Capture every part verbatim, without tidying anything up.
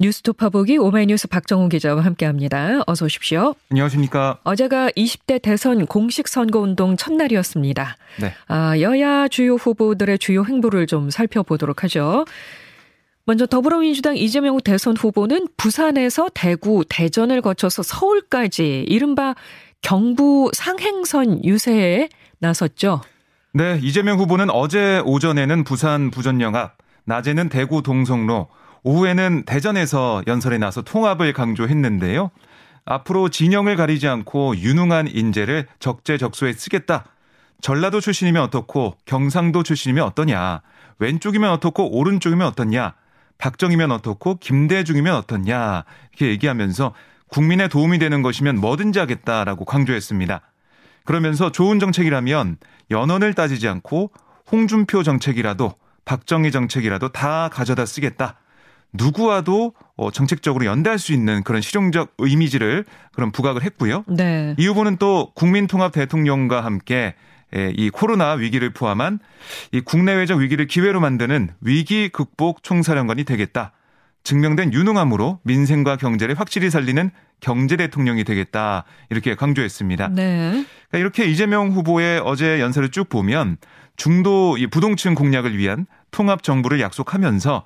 뉴스토파 보기 오마이뉴스 박정호 기자와 함께합니다. 어서 오십시오. 안녕하십니까. 어제가 이십 대 대선 공식 선거운동 첫날이었습니다. 네. 아, 여야 주요 후보들의 주요 행보를 좀 살펴보도록 하죠. 먼저 더불어민주당 이재명 대선 후보는 부산에서 대구, 대전을 거쳐서 서울까지 이른바 경부 상행선 유세에 나섰죠. 네, 이재명 후보는 어제 오전에는 부산 부전역 앞, 낮에는 대구 동성로, 오후에는 대전에서 연설에 나서 통합을 강조했는데요. 앞으로 진영을 가리지 않고 유능한 인재를 적재적소에 쓰겠다. 전라도 출신이면 어떻고 경상도 출신이면 어떠냐. 왼쪽이면 어떻고 오른쪽이면 어떠냐. 박정희면 어떻고 김대중이면 어떠냐. 이렇게 얘기하면서 국민에 도움이 되는 것이면 뭐든지 하겠다라고 강조했습니다. 그러면서 좋은 정책이라면 연원을 따지지 않고 홍준표 정책이라도 박정희 정책이라도 다 가져다 쓰겠다. 누구와도 정책적으로 연대할 수 있는 그런 실용적 이미지를 그런 부각을 했고요. 네. 이 후보는 또 국민통합 대통령과 함께 이 코로나 위기를 포함한 이 국내외적 위기를 기회로 만드는 위기 극복 총사령관이 되겠다. 증명된 유능함으로 민생과 경제를 확실히 살리는 경제 대통령이 되겠다. 이렇게 강조했습니다. 네. 그러니까 이렇게 이재명 후보의 어제 연설을 쭉 보면 중도 이 부동층 공략을 위한 통합 정부를 약속하면서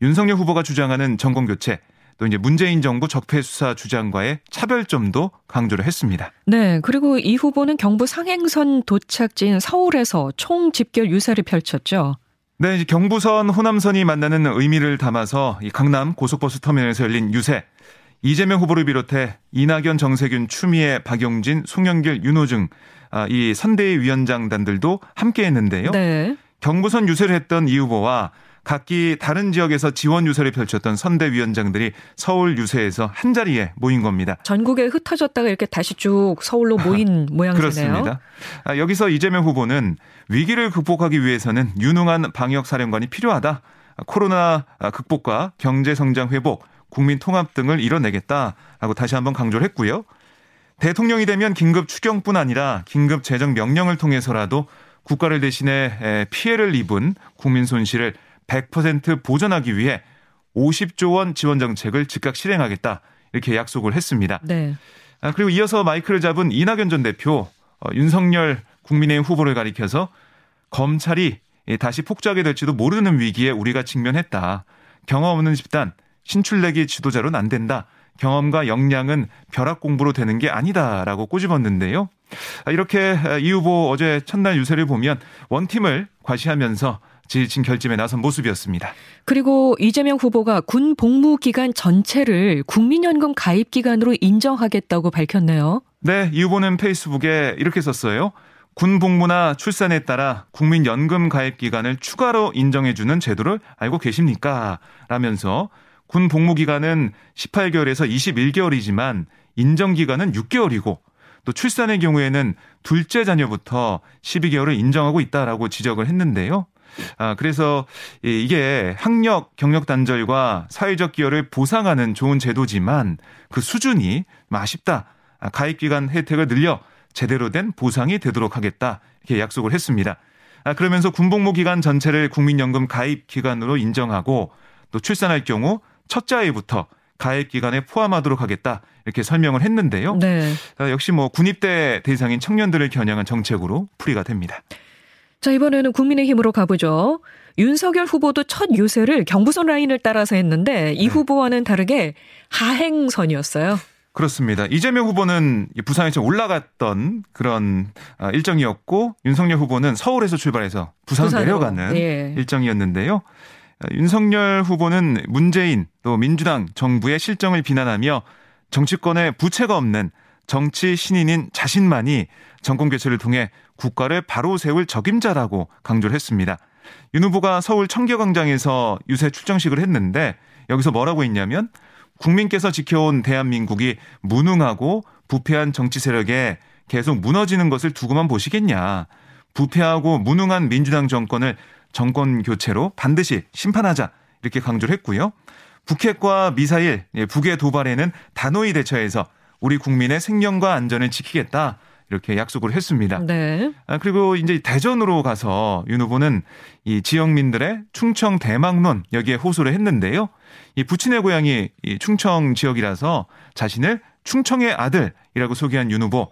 윤석열 후보가 주장하는 정권교체, 또 이제 문재인 정부 적폐수사 주장과의 차별점도 강조를 했습니다. 네, 그리고 이 후보는 경부 상행선 도착지인 서울에서 총집결 유세를 펼쳤죠. 네, 이제 경부선, 호남선이 만나는 의미를 담아서 이 강남 고속버스 터미널에서 열린 유세. 이재명 후보를 비롯해 이낙연, 정세균, 추미애, 박용진, 송영길, 윤호중 아, 이 선대위 위원장단들도 함께했는데요. 네. 경부선 유세를 했던 이 후보와 각기 다른 지역에서 지원 유세를 펼쳤던 선대위원장들이 서울 유세에서 한자리에 모인 겁니다. 전국에 흩어졌다가 이렇게 다시 쭉 서울로 모인 모양새네요. 그렇습니다. 아, 여기서 이재명 후보는 위기를 극복하기 위해서는 유능한 방역사령관이 필요하다. 코로나 극복과 경제성장 회복, 국민통합 등을 이뤄내겠다라고 다시 한번 강조를 했고요. 대통령이 되면 긴급 추경뿐 아니라 긴급 재정 명령을 통해서라도 국가를 대신해 피해를 입은 국민 손실을 백 퍼센트 보전하기 위해 오십조 원 지원 정책을 즉각 실행하겠다. 이렇게 약속을 했습니다. 네. 아, 그리고 이어서 마이크를 잡은 이낙연 전 대표, 어, 윤석열 국민의힘 후보를 가리켜서 검찰이 다시 폭주하게 될지도 모르는 위기에 우리가 직면했다. 경험 없는 집단, 신출내기 지도자로는 안 된다. 경험과 역량은 벼락 공부로 되는 게 아니다라고 꼬집었는데요. 아, 이렇게 이 후보 어제 첫날 유세를 보면 원팀을 과시하면서 지지층 결집에 나선 모습이었습니다. 그리고 이재명 후보가 군 복무 기간 전체를 국민연금 가입 기간으로 인정하겠다고 밝혔네요. 네, 이 후보는 페이스북에 이렇게 썼어요. 군 복무나 출산에 따라 국민연금 가입 기간을 추가로 인정해주는 제도를 알고 계십니까? 라면서 군 복무 기간은 십팔 개월에서 이십일 개월이지만 인정 기간은 육 개월이고 또 출산의 경우에는 둘째 자녀부터 십이 개월을 인정하고 있다라고 지적을 했는데요. 아, 그래서 이게 학력, 경력 단절과 사회적 기여를 보상하는 좋은 제도지만 그 수준이 아쉽다. 가입기간 혜택을 늘려 제대로 된 보상이 되도록 하겠다. 이렇게 약속을 했습니다. 아, 그러면서 군복무 기간 전체를 국민연금 가입 기간으로 인정하고 또 출산할 경우 첫째 아이부터 가입 기간에 포함하도록 하겠다. 이렇게 설명을 했는데요. 네. 아, 역시 뭐 군입대 대상인 청년들을 겨냥한 정책으로 풀이가 됩니다. 자, 이번에는 국민의힘으로 가보죠. 윤석열 후보도 첫 유세를 경부선 라인을 따라서 했는데 이 네. 후보와는 다르게 하행선이었어요. 그렇습니다. 이재명 후보는 부산에서 올라갔던 그런 일정이었고 윤석열 후보는 서울에서 출발해서 부산 내려가는 예. 일정이었는데요. 윤석열 후보는 문재인 또 민주당 정부의 실정을 비난하며 정치권에 부채가 없는 정치 신인인 자신만이 정권교체를 통해 국가를 바로 세울 적임자라고 강조를 했습니다. 윤 후보가 서울 청계광장에서 유세 출정식을 했는데 여기서 뭐라고 했냐면 국민께서 지켜온 대한민국이 무능하고 부패한 정치 세력에 계속 무너지는 것을 두고만 보시겠냐. 부패하고 무능한 민주당 정권을 정권교체로 반드시 심판하자 이렇게 강조를 했고요. 북핵과 미사일, 북의 도발에는 단호히 대처해서 우리 국민의 생명과 안전을 지키겠다. 이렇게 약속을 했습니다. 네. 아, 그리고 이제 대전으로 가서 윤 후보는 이 지역민들의 충청 대망론 여기에 호소를 했는데요. 이 부친의 고향이 이 충청 지역이라서 자신을 충청의 아들이라고 소개한 윤 후보.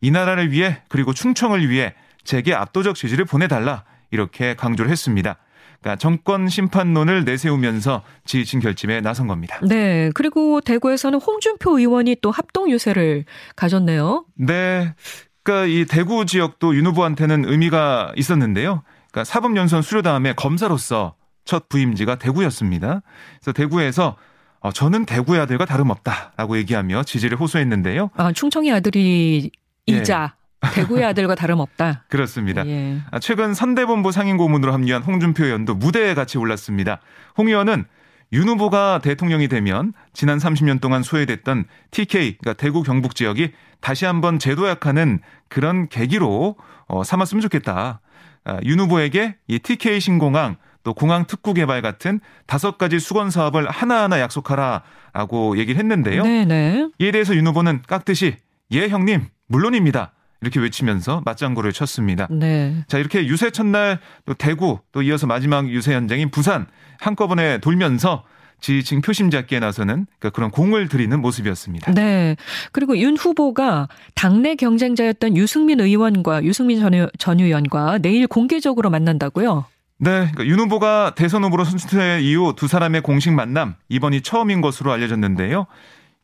이 나라를 위해 그리고 충청을 위해 제게 압도적 지지를 보내달라 이렇게 강조를 했습니다. 그러니까 정권 심판론을 내세우면서 지지층 결집에 나선 겁니다. 네. 그리고 대구에서는 홍준표 의원이 또 합동 유세를 가졌네요. 네. 그러니까 이 대구 지역도 윤 후보한테는 의미가 있었는데요. 그러니까 사법연수원 수료 다음에 검사로서 첫 부임지가 대구였습니다. 그래서 대구에서 어, 저는 대구의 아들과 다름없다라고 얘기하며 지지를 호소했는데요. 아, 충청의 아들이 이자. 예. 대구의 아들과 다름없다. 그렇습니다. 예. 최근 선대본부 상임고문으로 합류한 홍준표 의원도 무대에 같이 올랐습니다. 홍 의원은 윤 후보가 대통령이 되면 지난 삼십 년 동안 소외됐던 티케이, 그러니까 대구 경북 지역이 다시 한번 재도약하는 그런 계기로 어, 삼았으면 좋겠다. 아, 윤 후보에게 이 티케이 신공항 또 공항 특구 개발 같은 다섯 가지 수건 사업을 하나하나 약속하라라고 얘기를 했는데요. 네네. 이에 대해서 윤 후보는 깍듯이 예 형님 물론입니다. 이렇게 외치면서 맞장구를 쳤습니다. 네. 자, 이렇게 유세 첫날 또 대구 또 이어서 마지막 유세 현장인 부산 한꺼번에 돌면서 지지층 표심 잡기에 나서는 그런 공을 들이는 모습이었습니다. 네. 그리고 윤 후보가 당내 경쟁자였던 유승민 의원과 유승민 전, 전 의원과 내일 공개적으로 만난다고요? 네. 그러니까 윤 후보가 대선 후보로 선출된 이후 두 사람의 공식 만남 이번이 처음인 것으로 알려졌는데요.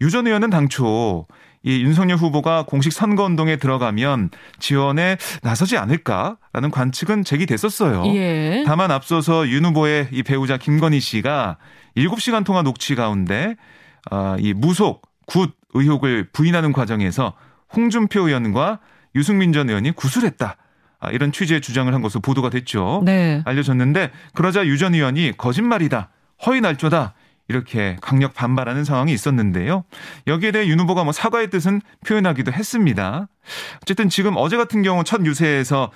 유 전 의원은 당초 이 윤석열 후보가 공식 선거운동에 들어가면 지원에 나서지 않을까라는 관측은 제기됐었어요. 예. 다만 앞서서 윤 후보의 이 배우자 김건희 씨가 일곱 시간 통화 녹취 가운데 어, 이 무속, 굿 의혹을 부인하는 과정에서 홍준표 의원과 유승민 전 의원이 구술했다. 아, 이런 취지의 주장을 한 것으로 보도가 됐죠. 네. 알려졌는데 그러자 유 전 의원이 거짓말이다, 허위날조다. 이렇게 강력 반발하는 상황이 있었는데요. 여기에 대해 윤 후보가 뭐 사과의 뜻은 표현하기도 했습니다. 어쨌든 지금 어제 같은 경우 첫 유세에서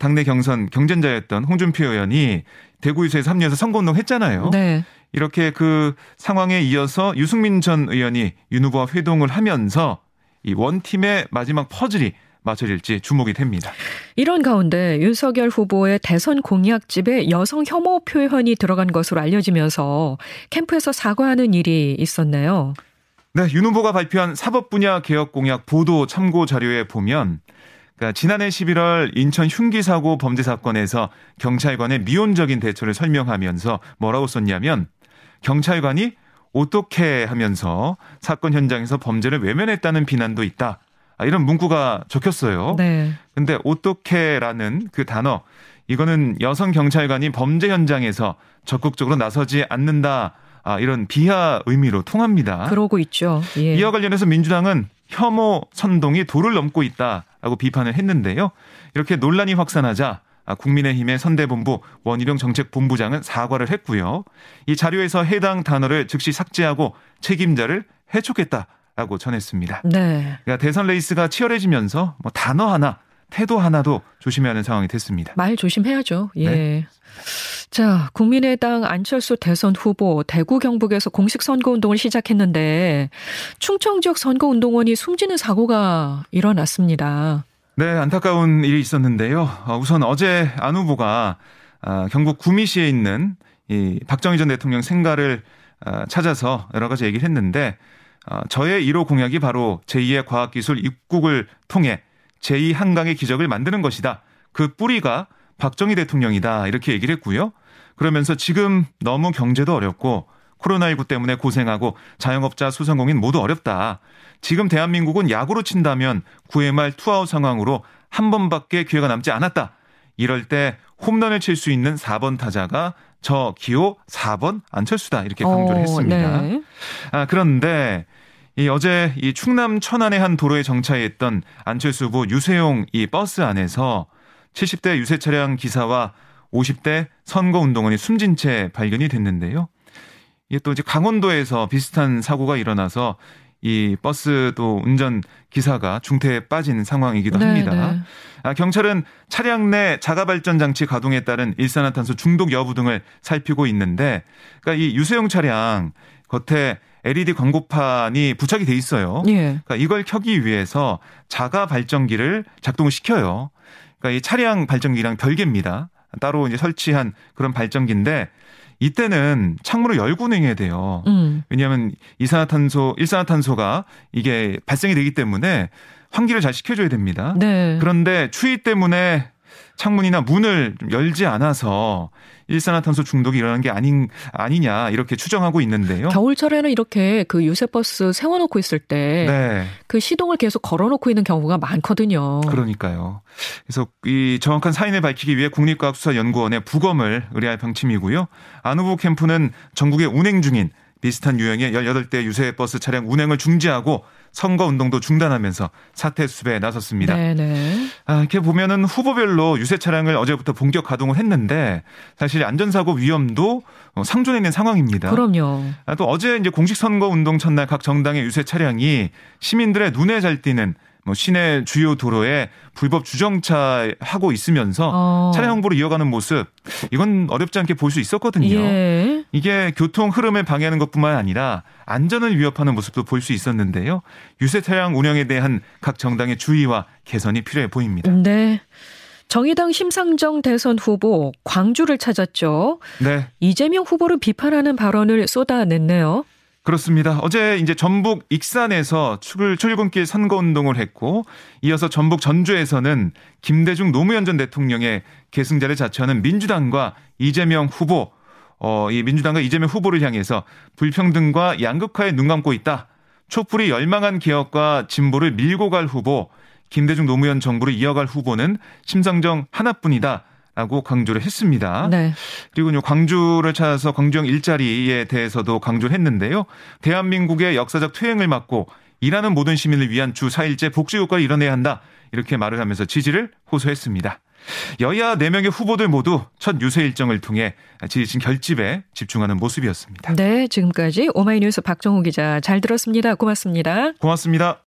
당내 경선 경쟁자였던 홍준표 의원이 대구 유세에서 합류해서 선거운동 했잖아요. 네. 이렇게 그 상황에 이어서 유승민 전 의원이 윤 후보와 회동을 하면서 이 원팀의 마지막 퍼즐이 맞춰질지 주목이 됩니다. 이런 가운데 윤석열 후보의 대선 공약집에 여성 혐오 표현이 들어간 것으로 알려지면서 캠프에서 사과하는 일이 있었네요. 네, 윤 후보가 발표한 사법 분야 개혁 공약 보도 참고 자료에 보면 그러니까 지난해 십일월 인천 흉기 사고 범죄 사건에서 경찰관의 미온적인 대처를 설명하면서 뭐라고 썼냐면 경찰관이 어떻게 하면서 사건 현장에서 범죄를 외면했다는 비난도 있다. 이런 문구가 적혔어요. 네. 근데 어떻게라는 그 단어 이거는 여성 경찰관이 범죄 현장에서 적극적으로 나서지 않는다. 아, 이런 비하 의미로 통합니다. 그러고 있죠. 예. 이와 관련해서 민주당은 혐오 선동이 도를 넘고 있다라고 비판을 했는데요. 이렇게 논란이 확산하자 국민의힘의 선대본부 원희룡 정책본부장은 사과를 했고요. 이 자료에서 해당 단어를 즉시 삭제하고 책임자를 해촉했다. 라고 전했습니다. 네. 그러니까 대선 레이스가 치열해지면서 뭐 단어 하나, 태도 하나도 조심해야 하는 상황이 됐습니다. 말 조심해야죠. 예. 네. 자, 국민의당 안철수 대선 후보 대구 경북에서 공식 선거운동을 시작했는데 충청 지역 선거운동원이 숨지는 사고가 일어났습니다. 네, 안타까운 일이 있었는데요. 우선 어제 안 후보가 경북 구미시에 있는 이 박정희 전 대통령 생가를 찾아서 여러 가지 얘기를 했는데 저의 일 호 공약이 바로 제이의 과학기술 입국을 통해 제이 한강의 기적을 만드는 것이다. 그 뿌리가 박정희 대통령이다. 이렇게 얘기를 했고요. 그러면서 지금 너무 경제도 어렵고 코로나십구 때문에 고생하고 자영업자 소상공인 모두 어렵다. 지금 대한민국은 야구로 친다면 구회 말 투아웃 상황으로 한 번밖에 기회가 남지 않았다. 이럴 때 홈런을 칠 수 있는 사 번 타자가 저 기호 사 번 안철수다 이렇게 강조를 오, 했습니다. 네. 아, 그런데 이 어제 이 충남 천안의 한 도로에 정차했던 안철수 후보 유세용 이 버스 안에서 칠십 대 유세 차량 기사와 오십 대 선거운동원이 숨진 채 발견이 됐는데요. 이게 또 이제 강원도에서 비슷한 사고가 일어나서 이 버스도 운전 기사가 중태에 빠진 상황이기도 네, 합니다. 네. 아, 경찰은 차량 내 자가발전 장치 가동에 따른 일산화탄소 중독 여부 등을 살피고 있는데, 그러니까 이 유세용 차량 겉에 엘이디 광고판이 부착이 돼 있어요. 예. 그러니까 이걸 켜기 위해서 자가 발전기를 작동을 시켜요. 그러니까 이 차량 발전기랑 별개입니다. 따로 이제 설치한 그런 발전기인데 이때는 창문을 열고 운행해야 돼요. 음. 왜냐하면 이산화탄소, 일산화탄소가 이게 발생이 되기 때문에 환기를 잘 시켜줘야 됩니다. 네. 그런데 추위 때문에 창문이나 문을 좀 열지 않아서 일산화탄소 중독이 일어난 게 아닌, 아니냐 이렇게 추정하고 있는데요. 겨울철에는 이렇게 그 유세버스 세워놓고 있을 때 네. 그 시동을 계속 걸어놓고 있는 경우가 많거든요. 그러니까요. 그래서 이 정확한 사인을 밝히기 위해 국립과학수사연구원에 부검을 의뢰할 방침이고요. 안 후보 캠프는 전국에 운행 중인 비슷한 유형의 열여덟 대 유세버스 차량 운행을 중지하고 선거운동도 중단하면서 사태 수배에 나섰습니다. 네네. 아, 이렇게 보면은 후보별로 유세 차량을 어제부터 본격 가동을 했는데 사실 안전사고 위험도 상존해 있는 상황입니다. 그럼요. 아, 또 어제 이제 공식 선거운동 첫날 각 정당의 유세 차량이 시민들의 눈에 잘 띄는 뭐 시내 주요 도로에 불법 주정차하고 있으면서 어. 차량 홍보를 이어가는 모습 이건 어렵지 않게 볼 수 있었거든요. 예. 이게 교통 흐름을 방해하는 것뿐만 아니라 안전을 위협하는 모습도 볼 수 있었는데요. 유세 차량 운영에 대한 각 정당의 주의와 개선이 필요해 보입니다. 네. 정의당 심상정 대선 후보 광주를 찾았죠. 네. 이재명 후보를 비판하는 발언을 쏟아냈네요. 그렇습니다. 어제 이제 전북 익산에서 출근, 출근길 선거운동을 했고 이어서 전북 전주에서는 김대중 노무현 전 대통령의 계승자를 자처하는 민주당과 이재명 후보, 어, 이 민주당과 이재명 후보를 향해서 불평등과 양극화에 눈 감고 있다. 촛불이 열망한 개혁과 진보를 밀고 갈 후보, 김대중 노무현 정부를 이어갈 후보는 심상정 하나뿐이다. 라고 강조를 했습니다. 네. 그리고 광주를 찾아서 광주형 일자리에 대해서도 강조를 했는데요. 대한민국의 역사적 퇴행을 막고 일하는 모든 시민을 위한 주 사 일제 복지국가를 이뤄내야 한다. 이렇게 말을 하면서 지지를 호소했습니다. 여야 네 명의 후보들 모두 첫 유세 일정을 통해 지지층 결집에 집중하는 모습이었습니다. 네, 지금까지 오마이뉴스 박정호 기자 잘 들었습니다. 고맙습니다. 고맙습니다.